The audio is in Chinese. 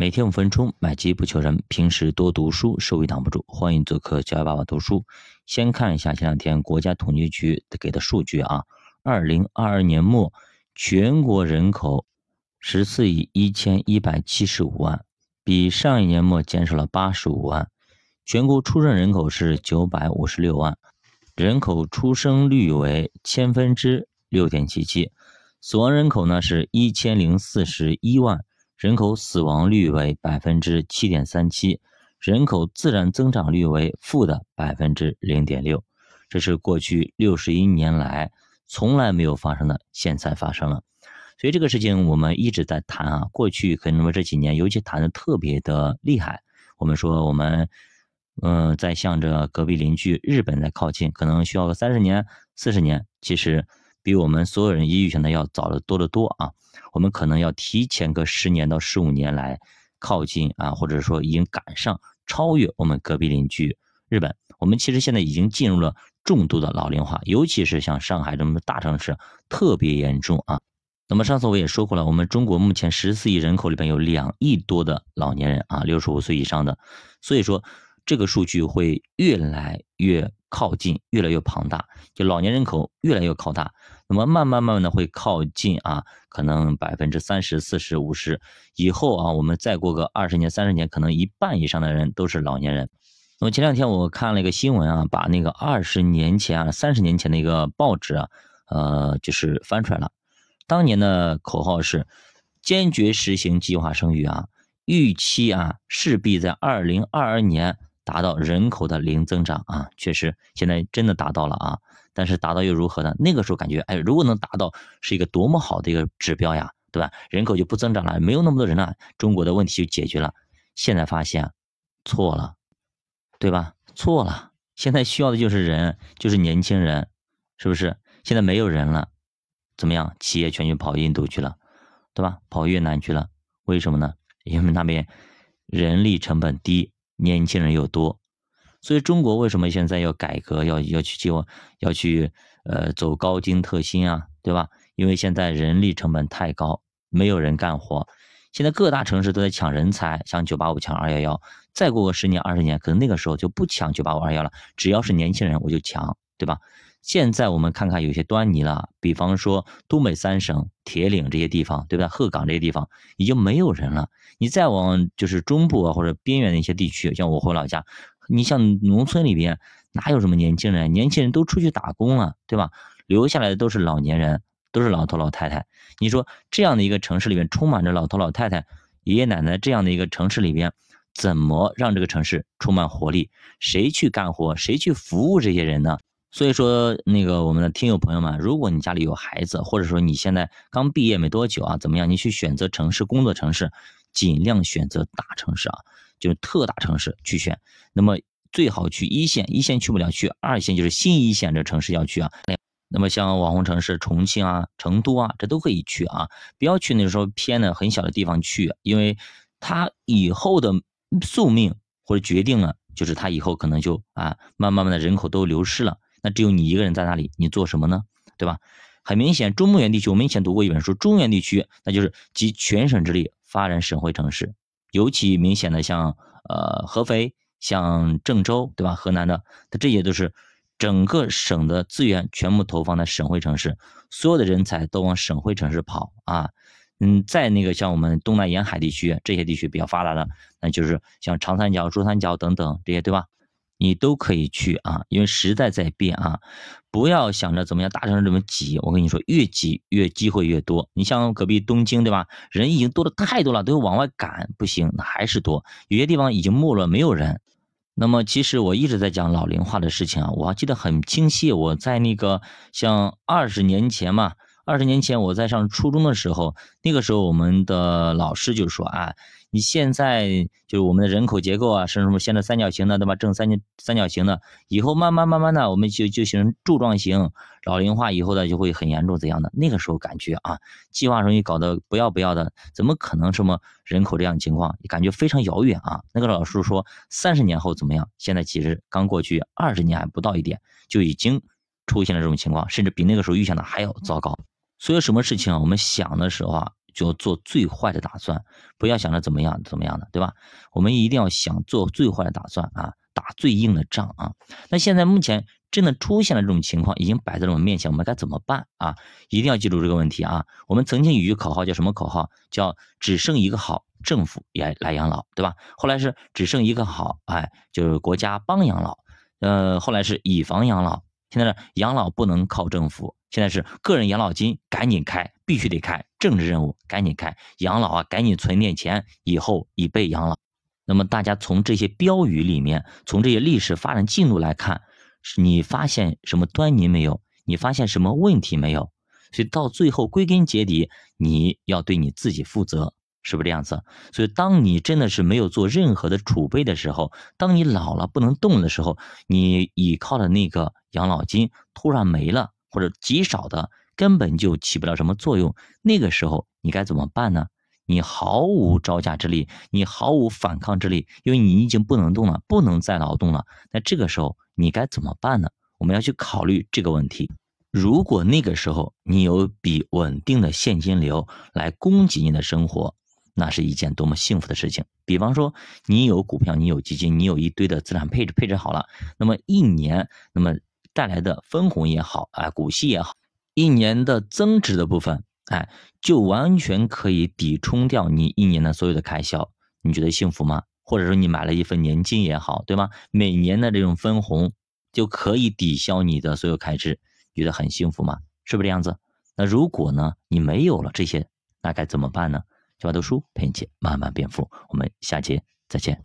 每天5分钟，买基不求人。平时多读书，收益挡不住。欢迎做客教育爸爸读书。先看一下前两天国家统计局给的数据啊，2022年末，全国人口14.175亿，比上一年末减少了85万。全国出生人口是956万，人口出生率为6.77%，死亡人口呢是1041万。人口死亡率为7.37%，人口自然增长率为负的0.6%，这是过去61年来从来没有发生的，现在发生了。所以这个事情我们一直在谈啊，过去可能这几年尤其谈的特别的厉害。我们说我们在向着隔壁邻居日本在靠近，可能需要个30年40年，其实比我们所有人预想的要早得多得多啊！我们可能要提前个10年到15年来靠近啊，或者说已经赶上、超越我们隔壁邻居日本。我们其实现在已经进入了重度的老龄化，尤其是像上海这么大城市特别严重啊。那么上次我也说过了，我们中国目前14亿人口里边有2亿多的老年人啊，65岁以上的，所以说这个数据会越来越靠近，越来越庞大，就老年人口越来越靠大，那么慢慢的会靠近啊，可能30%、40%、50%以后啊，我们再过个20年、30年，可能1半以上的人都是老年人。那么前两天我看了一个新闻啊，把那个30年前的一个报纸啊，就是翻出来了。当年的口号是坚决实行计划生育啊，预期啊势必在2022年。达到人口的0增长啊，确实现在真的达到了啊，但是达到又如何呢？那个时候感觉，哎，如果能达到是一个多么好的一个指标呀，对吧？人口就不增长了，没有那么多人了，中国的问题就解决了。现在发现错了，对吧？错了，现在需要的就是人，就是年轻人，是不是？现在没有人了，怎么样？企业全去跑印度去了，对吧？跑越南去了，为什么呢？因为那边人力成本低，年轻人又多。所以中国为什么现在要改革，要去走高精特新啊，对吧？因为现在人力成本太高，没有人干活。现在各大城市都在抢人才，抢985，抢211，再过个10年20年，可能那个时候就不抢985、211了，只要是年轻人我就抢，对吧？现在我们看看有些端倪了，比方说东北3省铁岭这些地方，对吧？鹤岗这些地方已经没有人了。你再往就是中部啊或者边缘的一些地区，像我回老家，你像农村里边哪有什么年轻人？年轻人都出去打工了，对吧？留下来的都是老年人，都是老头老太太。你说这样的一个城市里面充满着老头老太太、爷爷奶奶，这样的一个城市里边，怎么让这个城市充满活力？谁去干活？谁去服务这些人呢？所以说那个我们的听友朋友们，如果你家里有孩子，或者说你现在刚毕业没多久啊，怎么样，你去选择城市、工作城市，尽量选择大城市啊，就是特大城市去选。那么最好去一线去不了，去2线，就是新1线这城市要去啊。那么像网红城市重庆啊、成都啊，这都可以去啊，不要去那时候偏的很小的地方去，因为它以后的宿命或者决定了，就是它以后可能就啊慢慢的人口都流失了。那只有你一个人在那里，你做什么呢？对吧？很明显，中原地区，我们以前读过一本书，中原地区那就是集全省之力发展省会城市，尤其明显的像合肥、像郑州，对吧？河南的，这些都是整个省的资源全部投放在省会城市，所有的人才都往省会城市跑啊。在那个像我们东南沿海地区，这些地区比较发达的，那就是像长三角、珠三角等等这些，对吧？你都可以去啊，因为时代在变啊，不要想着怎么样大城市这么挤，我跟你说，越挤越机会越多。你像隔壁东京，对吧？人已经多的太多了，都往外赶，不行，那还是多。有些地方已经没落，没有人。那么其实我一直在讲老龄化的事情啊，我还记得很清晰，我在那个像20年前嘛，20年前我在上初中的时候，那个时候我们的老师就说啊，你现在就是我们的人口结构啊，是什么现在三角形的，对吧？正三角形的，以后慢慢的我们就形成柱状型，老龄化以后呢就会很严重怎样的？那个时候感觉啊，计划生育搞得不要的，怎么可能什么人口这样的情况？感觉非常遥远啊。那个老师说30年后怎么样？现在其实刚过去20年还不到一点，就已经出现了这种情况，甚至比那个时候预想的还要糟糕。所以什么事情啊，我们想的时候啊，就要做最坏的打算，不要想着怎么样怎么样的，对吧？我们一定要想做最坏的打算啊，打最硬的仗啊。那现在目前真的出现了这种情况，已经摆在我们面前，我们该怎么办啊？一定要记住这个问题啊。我们曾经有一句口号叫什么口号？叫只剩一个好，政府也来养老，对吧？后来是只剩一个好，哎，就是国家帮养老。后来是以房养老，现在是养老不能靠政府，现在是个人养老金赶紧开，必须得开，政治任务赶紧开，养老啊赶紧存点钱，以后以备养老。那么大家从这些标语里面，从这些历史发展进度来看，你发现什么端倪没有？你发现什么问题没有？所以到最后归根结底，你要对你自己负责。是不是这样子？所以当你真的是没有做任何的储备的时候，当你老了不能动的时候，你倚靠的那个养老金突然没了，或者极少的，根本就起不了什么作用。那个时候你该怎么办呢？你毫无招架之力，你毫无反抗之力，因为你已经不能动了，不能再劳动了。那这个时候你该怎么办呢？我们要去考虑这个问题。如果那个时候你有笔稳定的现金流来供给你的生活，那是一件多么幸福的事情。比方说你有股票，你有基金，你有一堆的资产配置好了，那么一年那么带来的分红也好啊，股息也好，一年的增值的部分，哎，就完全可以抵冲掉你一年的所有的开销。你觉得幸福吗？或者说你买了一份年金也好，对吧？每年的这种分红就可以抵消你的所有开支，觉得很幸福吗？是不是这样子？那如果呢你没有了这些，那该怎么办呢？小白读书陪你一起慢慢变富，我们下节再见。